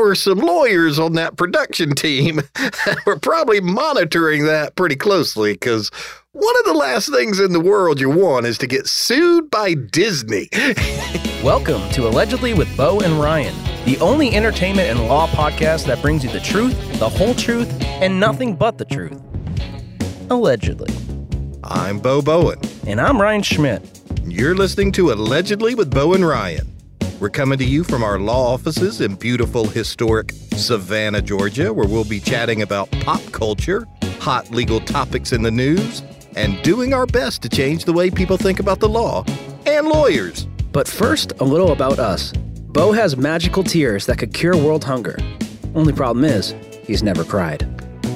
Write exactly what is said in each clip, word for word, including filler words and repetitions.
were some lawyers on that production team that were probably monitoring that pretty closely, because one of the last things in the world you want is to get sued by Disney. Welcome to Allegedly with Bo and Ryan, the only entertainment and law podcast that brings you the truth, the whole truth, and nothing but the truth. Allegedly. I'm Bo Bowen. And I'm Ryan Schmidt. You're listening to Allegedly with Bo and Ryan. We're coming to you from our law offices in beautiful, historic Savannah, Georgia, where we'll be chatting about pop culture, hot legal topics in the news, and doing our best to change the way people think about the law and lawyers. But first, a little about us. Bo has magical tears that could cure world hunger. Only problem is, he's never cried.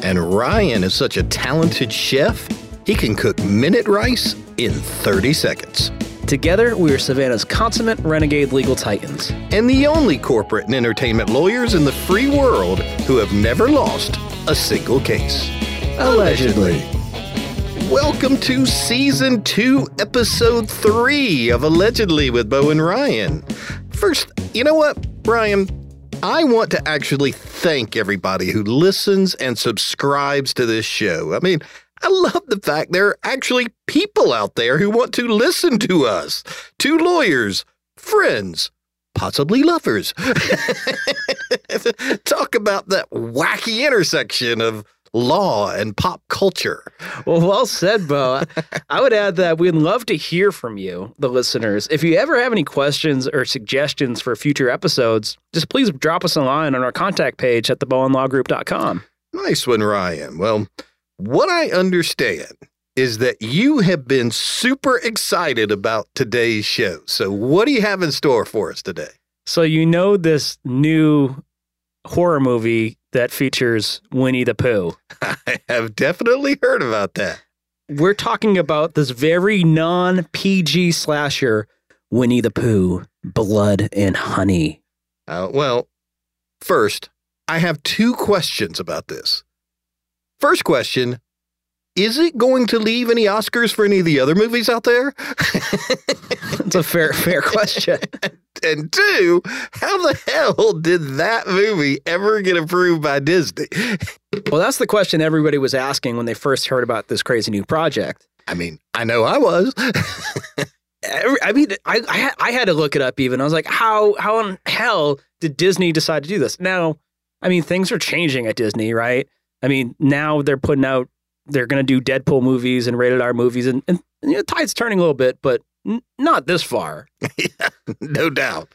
And Ryan is such a talented chef, he can cook minute rice in thirty seconds. Together, we are Savannah's consummate renegade legal titans. And the only corporate and entertainment lawyers in the free world who have never lost a single case. Allegedly. Allegedly. Welcome to Season two, Episode three of Allegedly with Bo and Ryan. First, you know what, Ryan? I want to actually thank everybody who listens and subscribes to this show. I mean, I love the fact there are actually people out there who want to listen to us, to lawyers, friends, possibly lovers, talk about that wacky intersection of law and pop culture. Well, well said, Bo. I would add that we'd love to hear from you, the listeners. If you ever have any questions or suggestions for future episodes, just please drop us a line on our contact page at the bowen law group dot com. Nice one, Ryan. Well, what I understand is that you have been super excited about today's show. So what do you have in store for us today? So you know this new horror movie that features Winnie the Pooh. I have definitely heard about that. We're talking about this very non-P G slasher, Winnie the Pooh, Blood and Honey. Uh, well, first, I have two questions about this. First question, is it going to leave any Oscars for any of the other movies out there? That's a fair, fair question. And two, how the hell did that movie ever get approved by Disney? Well, that's the question everybody was asking when they first heard about this crazy new project. I mean, I know I was. I mean, I, I had to look it up even. I was like, how, how in hell did Disney decide to do this? Now, I mean, things are changing at Disney, right? I mean, now they're putting out, they're going to do Deadpool movies and rated R movies, and, and you know, the tide's turning a little bit, but n- not this far. Yeah, no doubt.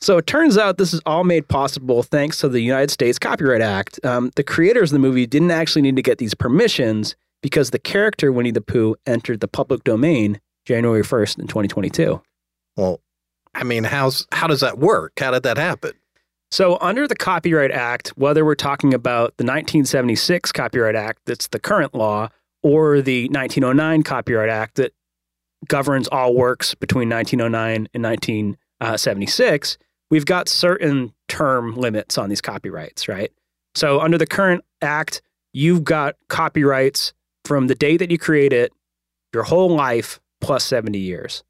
So it turns out this is all made possible thanks to the United States Copyright Act. Um, the creators of the movie didn't actually need to get these permissions because the character Winnie the Pooh entered the public domain January first in twenty twenty-two. Well, I mean, how's, how does that work? How did that happen? So under the Copyright Act, whether we're talking about the nineteen seventy-six Copyright Act, that's the current law, or the nineteen oh nine Copyright Act that governs all works between nineteen oh nine and nineteen seventy-six, we've got certain term limits on these copyrights, right? So under the current act, you've got copyrights from the day that you create it, your whole life, plus seventy years.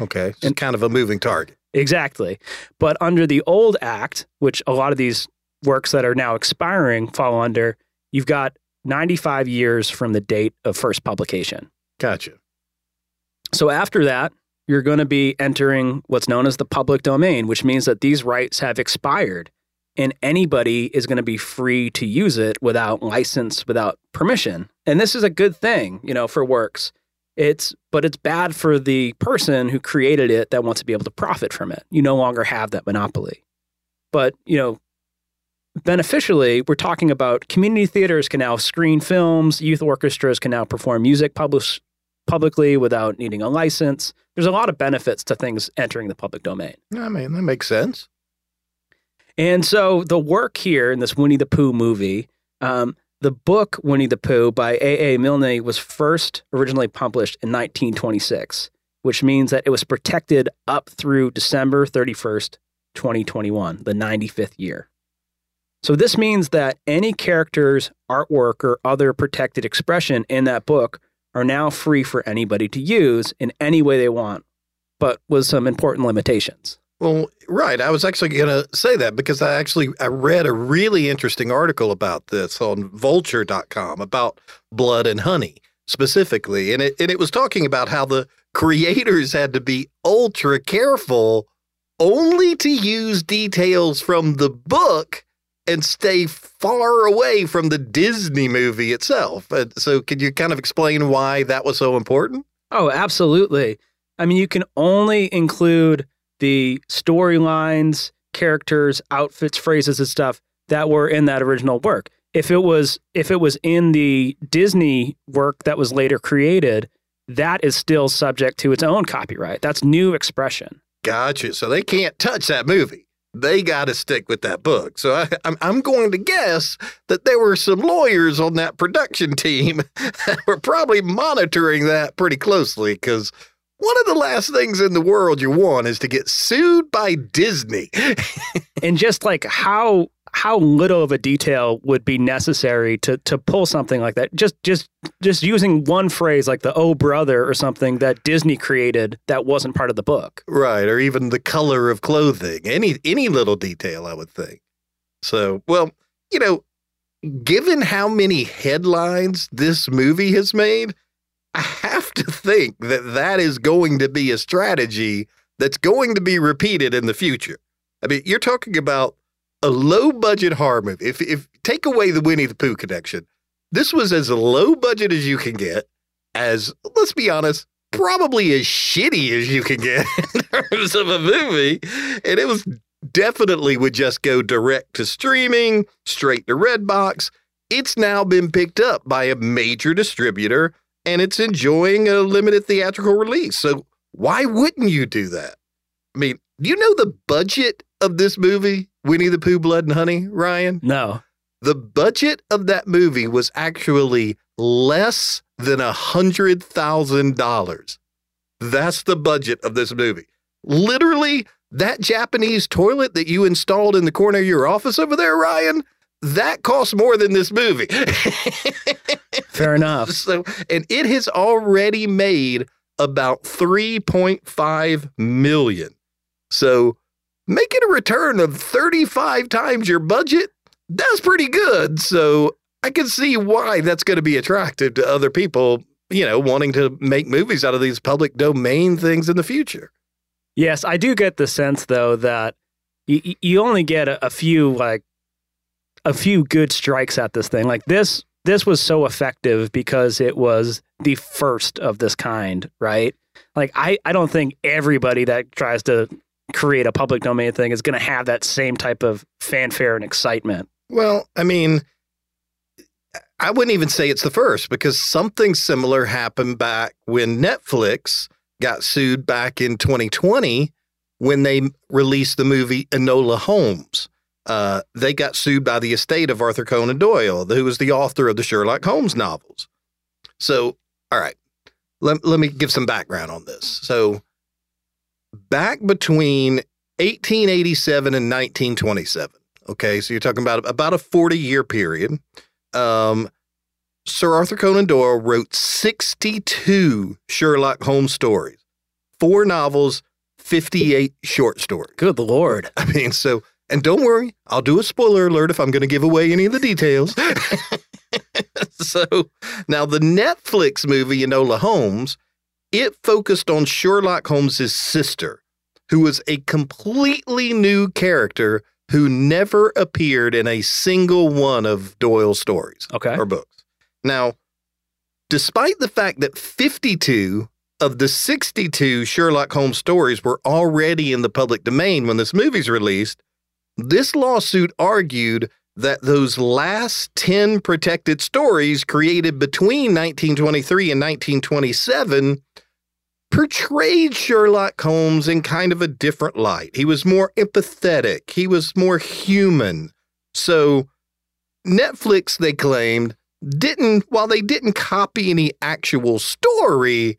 Okay, it's and, kind of a moving target. Exactly. But under the old act, which a lot of these works that are now expiring fall under, you've got ninety-five years from the date of first publication. Gotcha. So after that, you're going to be entering what's known as the public domain, which means that these rights have expired and anybody is going to be free to use it without license, without permission. And this is a good thing, you know, for works. It's, but it's bad for the person who created it that wants to be able to profit from it. You no longer have that monopoly. But, you know, beneficially, we're talking about community theaters can now screen films, youth orchestras can now perform music publish, publicly without needing a license. There's a lot of benefits to things entering the public domain. I mean, that makes sense. And so the work here in this Winnie the Pooh movie, um, the book Winnie the Pooh by A A. Milne was first originally published in nineteen twenty-six, which means that it was protected up through December thirty-first, twenty twenty-one, the ninety-fifth year. So this means that any character's artwork or other protected expression in that book are now free for anybody to use in any way they want, but with some important limitations. Well, right. I was actually going to say that because I actually I read a really interesting article about this on Vulture dot com about Blood and Honey specifically. And it, and it was talking about how the creators had to be ultra careful only to use details from the book and stay far away from the Disney movie itself. So could you kind of explain why that was so important? Oh, absolutely. I mean, you can only include the storylines, characters, outfits, phrases, and stuff that were in that original work. If it was if it was in the Disney work that was later created, that is still subject to its own copyright. That's new expression. Gotcha. So they can't touch that movie. They got to stick with that book. So I, I'm, I'm going to guess that there were some lawyers on that production team that were probably monitoring that pretty closely, because one of the last things in the world you want is to get sued by Disney. And just like how how little of a detail would be necessary to to pull something like that. Just just just using one phrase like the "oh brother" or something that Disney created that wasn't part of the book. Right, or even the color of clothing. Any any little detail, I would think. So, well, you know, given how many headlines this movie has made, I have to think that that is going to be a strategy that's going to be repeated in the future. I mean, you're talking about a low-budget horror movie. If, if take away the Winnie the Pooh connection, this was as low-budget as you can get, as, let's be honest, probably as shitty as you can get in terms of a movie. And it was definitely would just go direct to streaming, straight to Redbox. It's now been picked up by a major distributor, and it's enjoying a limited theatrical release. So why wouldn't you do that? I mean, do you know the budget of this movie, Winnie the Pooh, Blood and Honey, Ryan? No. The budget of that movie was actually less than one hundred thousand dollars. That's the budget of this movie. Literally, that Japanese toilet that you installed in the corner of your office over there, Ryan, that costs more than this movie. Fair enough. So, and it has already made about three point five million dollars. So making a return of thirty-five times your budget, that's pretty good. So I can see why that's going to be attractive to other people, you know, wanting to make movies out of these public domain things in the future. Yes, I do get the sense, though, that y- you only get a, a few, like, a few good strikes at this thing. Like this, this was so effective because it was the first of this kind, right? Like I, I don't think everybody that tries to create a public domain thing is going to have that same type of fanfare and excitement. Well, I mean, I wouldn't even say it's the first, because something similar happened back when Netflix got sued back in twenty twenty when they released the movie Enola Holmes. Uh, they got sued by the estate of Arthur Conan Doyle, who was the author of the Sherlock Holmes novels. So, all right, let, let me give some background on this. So, back between eighteen eighty-seven and nineteen twenty-seven, okay, so you're talking about about a forty-year period, um, Sir Arthur Conan Doyle wrote sixty-two Sherlock Holmes stories, four novels, fifty-eight short stories. Good Lord. I mean, so... And don't worry, I'll do a spoiler alert if I'm going to give away any of the details. So, now the Netflix movie, Enola Holmes, it focused on Sherlock Holmes' sister, who was a completely new character who never appeared in a single one of Doyle's stories okay. or books. Now, despite the fact that fifty-two of the sixty-two Sherlock Holmes stories were already in the public domain when this movie's released, this lawsuit argued that those last ten protected stories created between nineteen twenty-three and nineteen twenty-seven portrayed Sherlock Holmes in kind of a different light. He was more empathetic. He was more human. So Netflix, they claimed, didn't, while they didn't copy any actual story,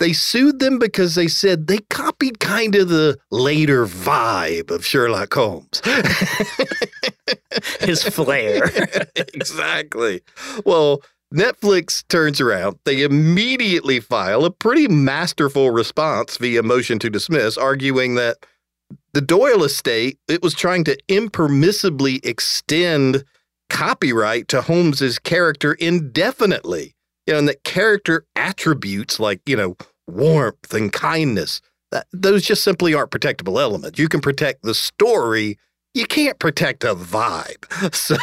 they sued them because they said they copied kind of the later vibe of Sherlock Holmes. His flair. Exactly. Well, Netflix turns around. They immediately file a pretty masterful response via motion to dismiss, arguing that the Doyle estate, it was trying to impermissibly extend copyright to Holmes's character indefinitely. You know, and that character attributes like, you know, warmth and kindness, that, those just simply aren't protectable elements. You can protect the story. You can't protect a vibe. So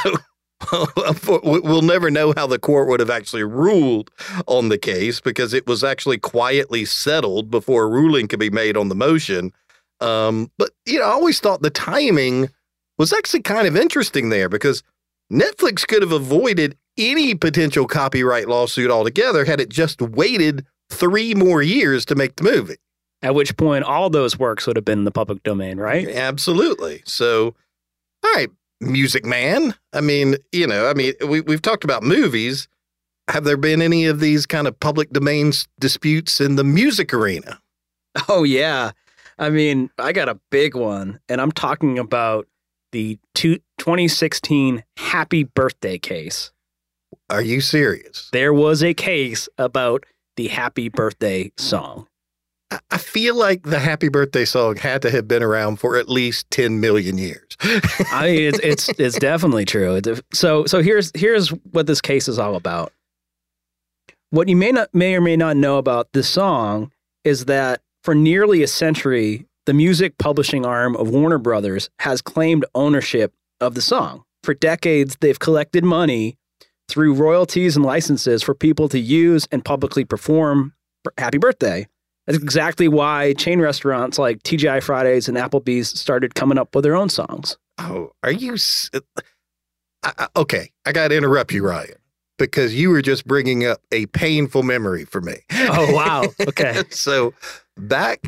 we'll never know how the court would have actually ruled on the case because it was actually quietly settled before a ruling could be made on the motion. Um, but, you know, I always thought the timing was actually kind of interesting there because Netflix could have avoided any potential copyright lawsuit altogether had it just waited three more years to make the movie. At which point, all those works would have been in the public domain, right? Absolutely. So, all right, Music Man. I mean, you know, I mean, we, we've talked about movies. Have there been any of these kind of public domain disputes in the music arena? Oh, yeah. I mean, I got a big one, and I'm talking about the two, twenty sixteen Happy Birthday case. Are you serious? There was a case about the Happy Birthday song. I feel like the Happy Birthday song had to have been around for at least ten million years. I mean, it's it's it's definitely true. So so here's here's what this case is all about. What you may not may or may not know about this song is that for nearly a century, the music publishing arm of Warner Brothers has claimed ownership of the song. For decades, they've collected money through royalties and licenses for people to use and publicly perform Happy Birthday. That's exactly why chain restaurants like T G I Fridays and Applebee's started coming up with their own songs. Oh, are you... I, I, okay, I got to interrupt you, Ryan, because you were just bringing up a painful memory for me. Oh, wow. Okay. So back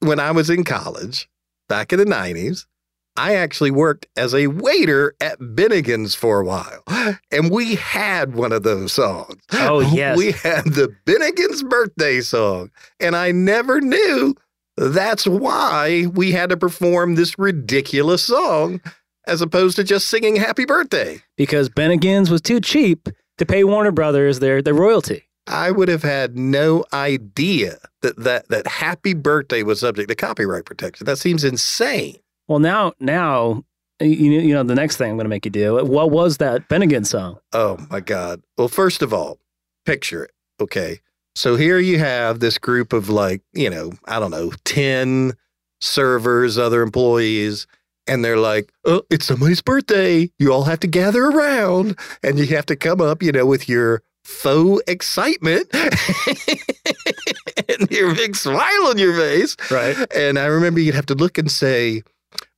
when I was in college, back in the nineties, I actually worked as a waiter at Bennigan's for a while, and we had one of those songs. Oh, yes. We had the Bennigan's birthday song, and I never knew that's why we had to perform this ridiculous song as opposed to just singing Happy Birthday. Because Bennigan's was too cheap to pay Warner Brothers their, their royalty. I would have had no idea that, that, that Happy Birthday was subject to copyright protection. That seems insane. Well, now, now, you, you know, the next thing I'm going to make you do, what was that Bennigan song? Oh, my God. Well, first of all, picture it, okay? So here you have this group of like, you know, I don't know, ten servers, other employees, and they're like, oh, it's somebody's birthday. You all have to gather around, and you have to come up, you know, with your faux excitement and your big smile on your face. Right. And I remember you'd have to look and say,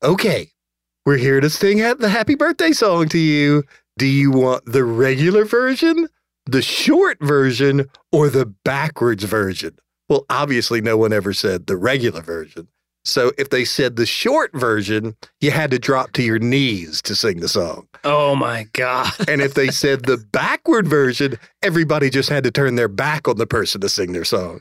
okay, we're here to sing the Happy Birthday song to you. Do you want the regular version, the short version, or the backwards version? Well, obviously no one ever said the regular version. So if they said the short version, you had to drop to your knees to sing the song. Oh, my God. And if they said the backward version, everybody just had to turn their back on the person to sing their song.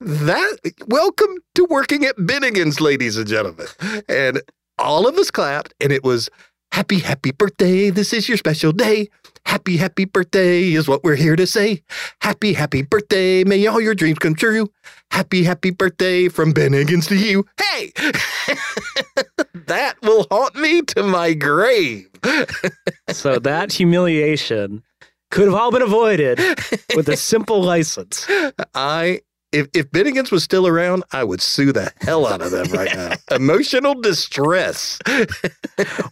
That welcome to working at Bennigan's, ladies and gentlemen. And all of us clapped, and it was happy, happy birthday. This is your special day. Happy, happy birthday is what we're here to say. Happy, happy birthday. May all your dreams come true. Happy, happy birthday from Bennigan's to you. Hey, that will haunt me to my grave. So that humiliation could have all been avoided with a simple license. I If if Bennigan's was still around, I would sue the hell out of them right now. Emotional distress.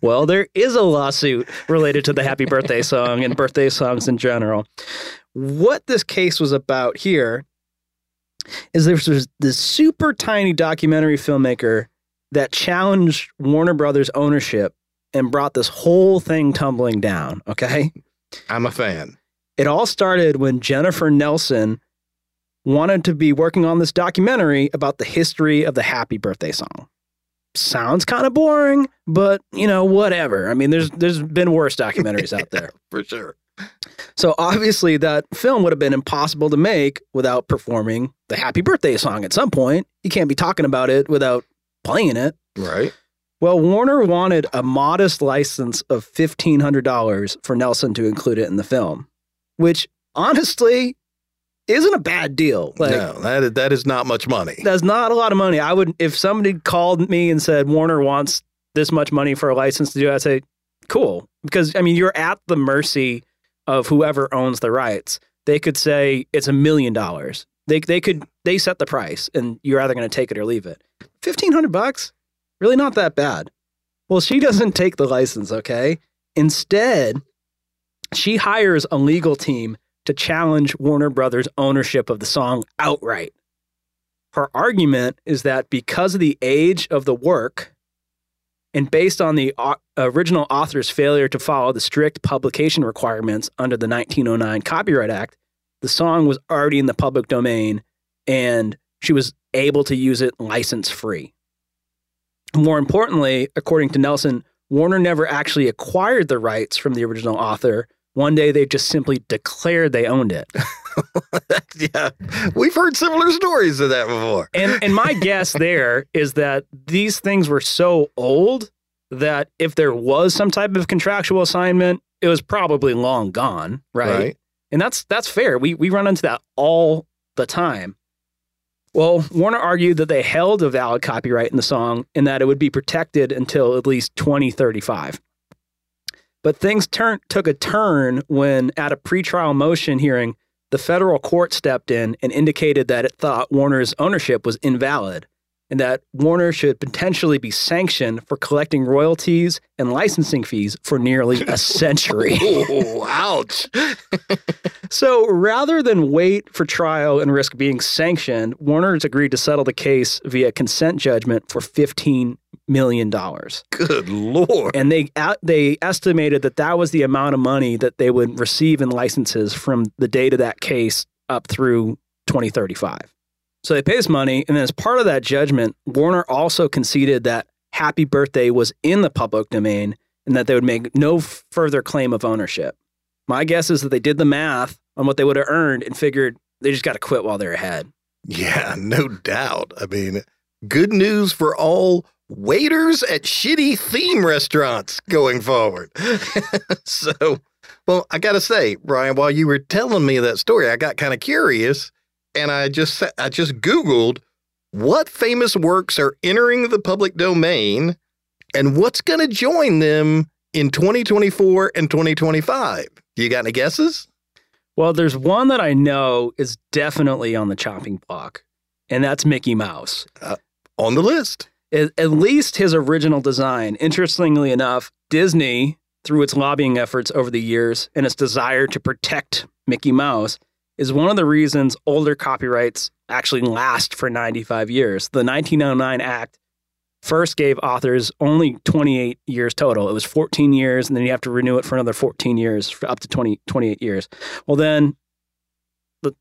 Well, there is a lawsuit related to the Happy Birthday song and birthday songs in general. What this case was about here is there was this super tiny documentary filmmaker that challenged Warner Brothers ownership and brought this whole thing tumbling down, okay? I'm a fan. It all started when Jennifer Nelson wanted to be working on this documentary about the history of the Happy Birthday song. Sounds kind of boring, but, you know, whatever. I mean, there's there's been worse documentaries out there. For sure. So obviously that film would have been impossible to make without performing the Happy Birthday song at some point. You can't be talking about it without playing it. Right. Well, Warner wanted a modest license of fifteen hundred dollars for Nelson to include it in the film, which honestly isn't a bad deal. Like, no, that, that is not much money. That's not a lot of money. I would, if somebody called me and said, Warner wants this much money for a license to do it, I'd say, cool. Because, I mean, you're at the mercy of whoever owns the rights. They could say it's a million dollars. They they could they set the price, and you're either going to take it or leave it. Fifteen hundred bucks, really not that bad. Well, she doesn't take the license, okay? Instead, she hires a legal team to challenge Warner Brothers' ownership of the song outright. Her argument is that because of the age of the work, and based on the original author's failure to follow the strict publication requirements under the nineteen oh nine Copyright Act, the song was already in the public domain, and she was able to use it license-free. More importantly, according to Nelson, Warner never actually acquired the rights from the original author. One day, they just simply declared they owned it. Yeah, we've heard similar stories of that before. And, and my guess there is that these things were so old that if there was some type of contractual assignment, it was probably long gone, right? Right. And that's that's fair. We we run into that all the time. Well, Warner argued that they held a valid copyright in the song and that it would be protected until at least twenty thirty-five. But things turn, took a turn when, at a pretrial motion hearing, the federal court stepped in and indicated that it thought Warner's ownership was invalid and that Warner should potentially be sanctioned for collecting royalties and licensing fees for nearly a century. Oh, ouch. So rather than wait for trial and risk being sanctioned, Warner's agreed to settle the case via consent judgment for fifteen million dollars. Good Lord. And they they estimated that that was the amount of money that they would receive in licenses from the date of that case up through twenty thirty-five. So they pay this money, and as part of that judgment, Warner also conceded that Happy Birthday was in the public domain and that they would make no further claim of ownership. My guess is that they did the math on what they would have earned and figured they just got to quit while they're ahead. Yeah, no doubt. I mean, good news for all waiters at shitty theme restaurants going forward. So, well, I got to say, Ryan, while you were telling me that story, I got kind of curious. And I just I just Googled what famous works are entering the public domain and what's going to join them in twenty twenty-four and twenty twenty-five. You got any guesses? Well, there's one that I know is definitely on the chopping block, and that's Mickey Mouse. Uh, on the list. At, at least his original design. Interestingly enough, Disney, through its lobbying efforts over the years and its desire to protect Mickey Mouse, is one of the reasons older copyrights actually last for ninety-five years. The nineteen oh nine Act first gave authors only twenty-eight years total. It was fourteen years, and then you have to renew it for another fourteen years, for up to twenty, twenty-eight years. Well, then,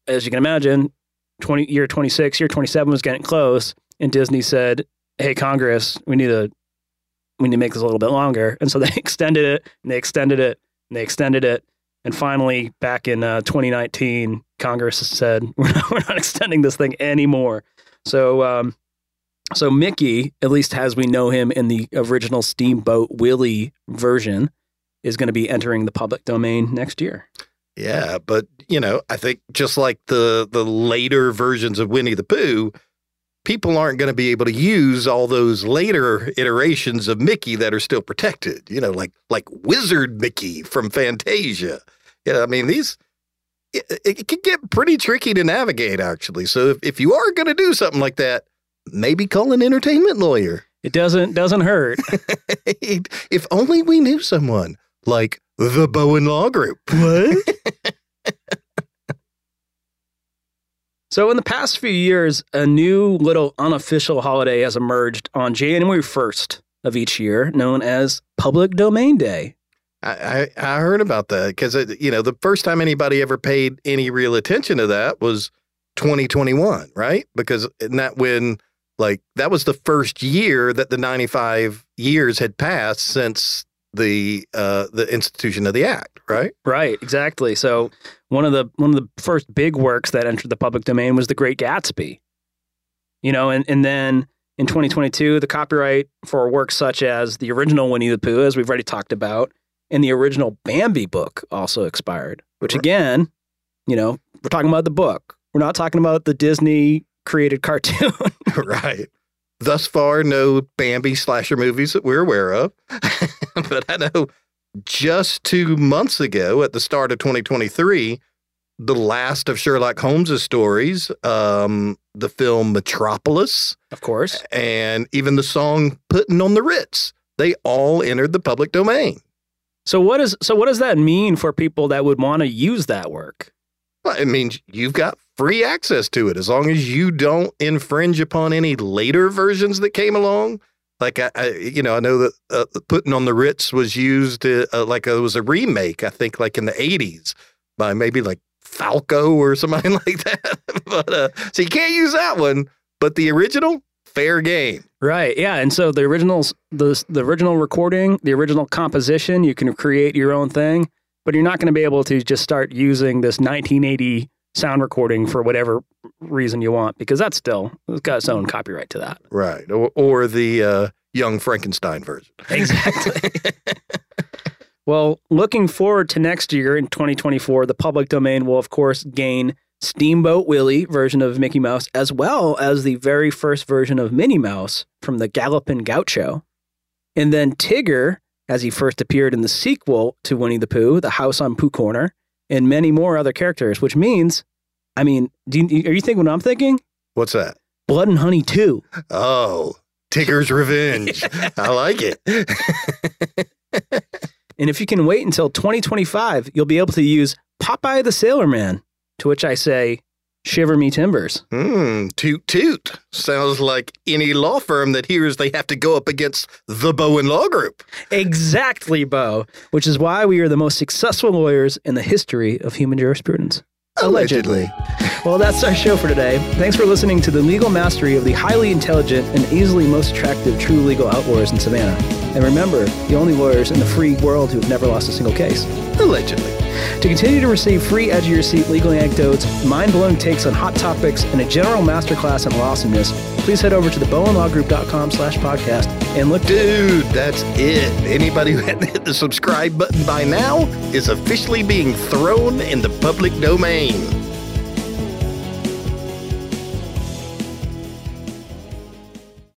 as you can imagine, twenty, year twenty-six, year twenty-seven was getting close, and Disney said, hey, Congress, we need to, we need to make this a little bit longer. And so they extended it, and they extended it, and they extended it. And finally, back in uh, twenty nineteen, Congress said, we're not, we're not extending this thing anymore. So um, so Mickey, at least as we know him in the original Steamboat Willie version, is going to be entering the public domain next year. Yeah, but, you know, I think just like the, the later versions of Winnie the Pooh, people aren't going to be able to use all those later iterations of Mickey that are still protected, you know, like like Wizard Mickey from Fantasia. You know, I mean, these, it, it can get pretty tricky to navigate, actually. So if, if you are going to do something like that, maybe call an entertainment lawyer. It doesn't doesn't hurt. If only we knew someone like the Bowen Law Group. What? So in the past few years, a new little unofficial holiday has emerged on January first of each year, known as Public Domain Day. I, I, I heard about that because, you know, the first time anybody ever paid any real attention to that was twenty twenty-one, right? Because isn't that when, like, that was the first year that the ninety-five years had passed since the uh, the institution of the act, right? Right, exactly. So one of the one of the first big works that entered the public domain was The Great Gatsby. You know, and, and then in twenty twenty-two, the copyright for works such as the original Winnie the Pooh, as we've already talked about, and the original Bambi book also expired, which again, you know, we're talking about the book. We're not talking about the Disney-created cartoon. Right. Thus far, no Bambi slasher movies that we're aware of. But I know just two months ago, at the start of twenty twenty-three, the last of Sherlock Holmes' stories, um, the film Metropolis. Of course. And even the song Putting on the Ritz. They all entered the public domain. So what is so what does that mean for people that would want to use that work? Well, it means you've got free access to it as long as you don't infringe upon any later versions that came along. Like, I, I you know, I know that uh, Putting on the Ritz was used uh, uh, like a, it was a remake, I think, like in the eighties by maybe like Falco or somebody like that. But uh, so you can't use that one. But the original, fair game. Right. Yeah. And so the originals, the, the original recording, the original composition, you can create your own thing, but you're not going to be able to just start using this nineteen eighty sound recording for whatever reason you want, because that's still, it's got its own copyright to that. Right. Or, or the uh, Young Frankenstein version. Exactly. Well, looking forward to next year in twenty twenty-four, the public domain will, of course, gain Steamboat Willie version of Mickey Mouse, as well as the very first version of Minnie Mouse from the Galloping Gaucho. And then Tigger, as he first appeared in the sequel to Winnie the Pooh, The House on Pooh Corner, and many more other characters, which means, I mean, do you, are you thinking what I'm thinking? What's that? Blood and Honey two. Oh, Tigger's Revenge. I like it. And if you can wait until twenty twenty-five, you'll be able to use Popeye the Sailor Man. To which I say, shiver me timbers. Hmm, toot toot. Sounds like any law firm that hears they have to go up against the Bowen Law Group. Exactly, Bo. Which is why we are the most successful lawyers in the history of human jurisprudence. Allegedly. Allegedly. Well, that's our show for today. Thanks for listening to the legal mastery of the highly intelligent and easily most attractive true legal outlaws in Savannah. And remember, the only lawyers in the free world who have never lost a single case. Allegedly. To continue to receive free edge of your seat legal anecdotes, mind-blowing takes on hot topics, and a general masterclass on lawsomeness, please head over to the bowen law group dot com slash podcast and look. Dude, that's it. Anybody who hadn't hit the subscribe button by now is officially being thrown in the public domain.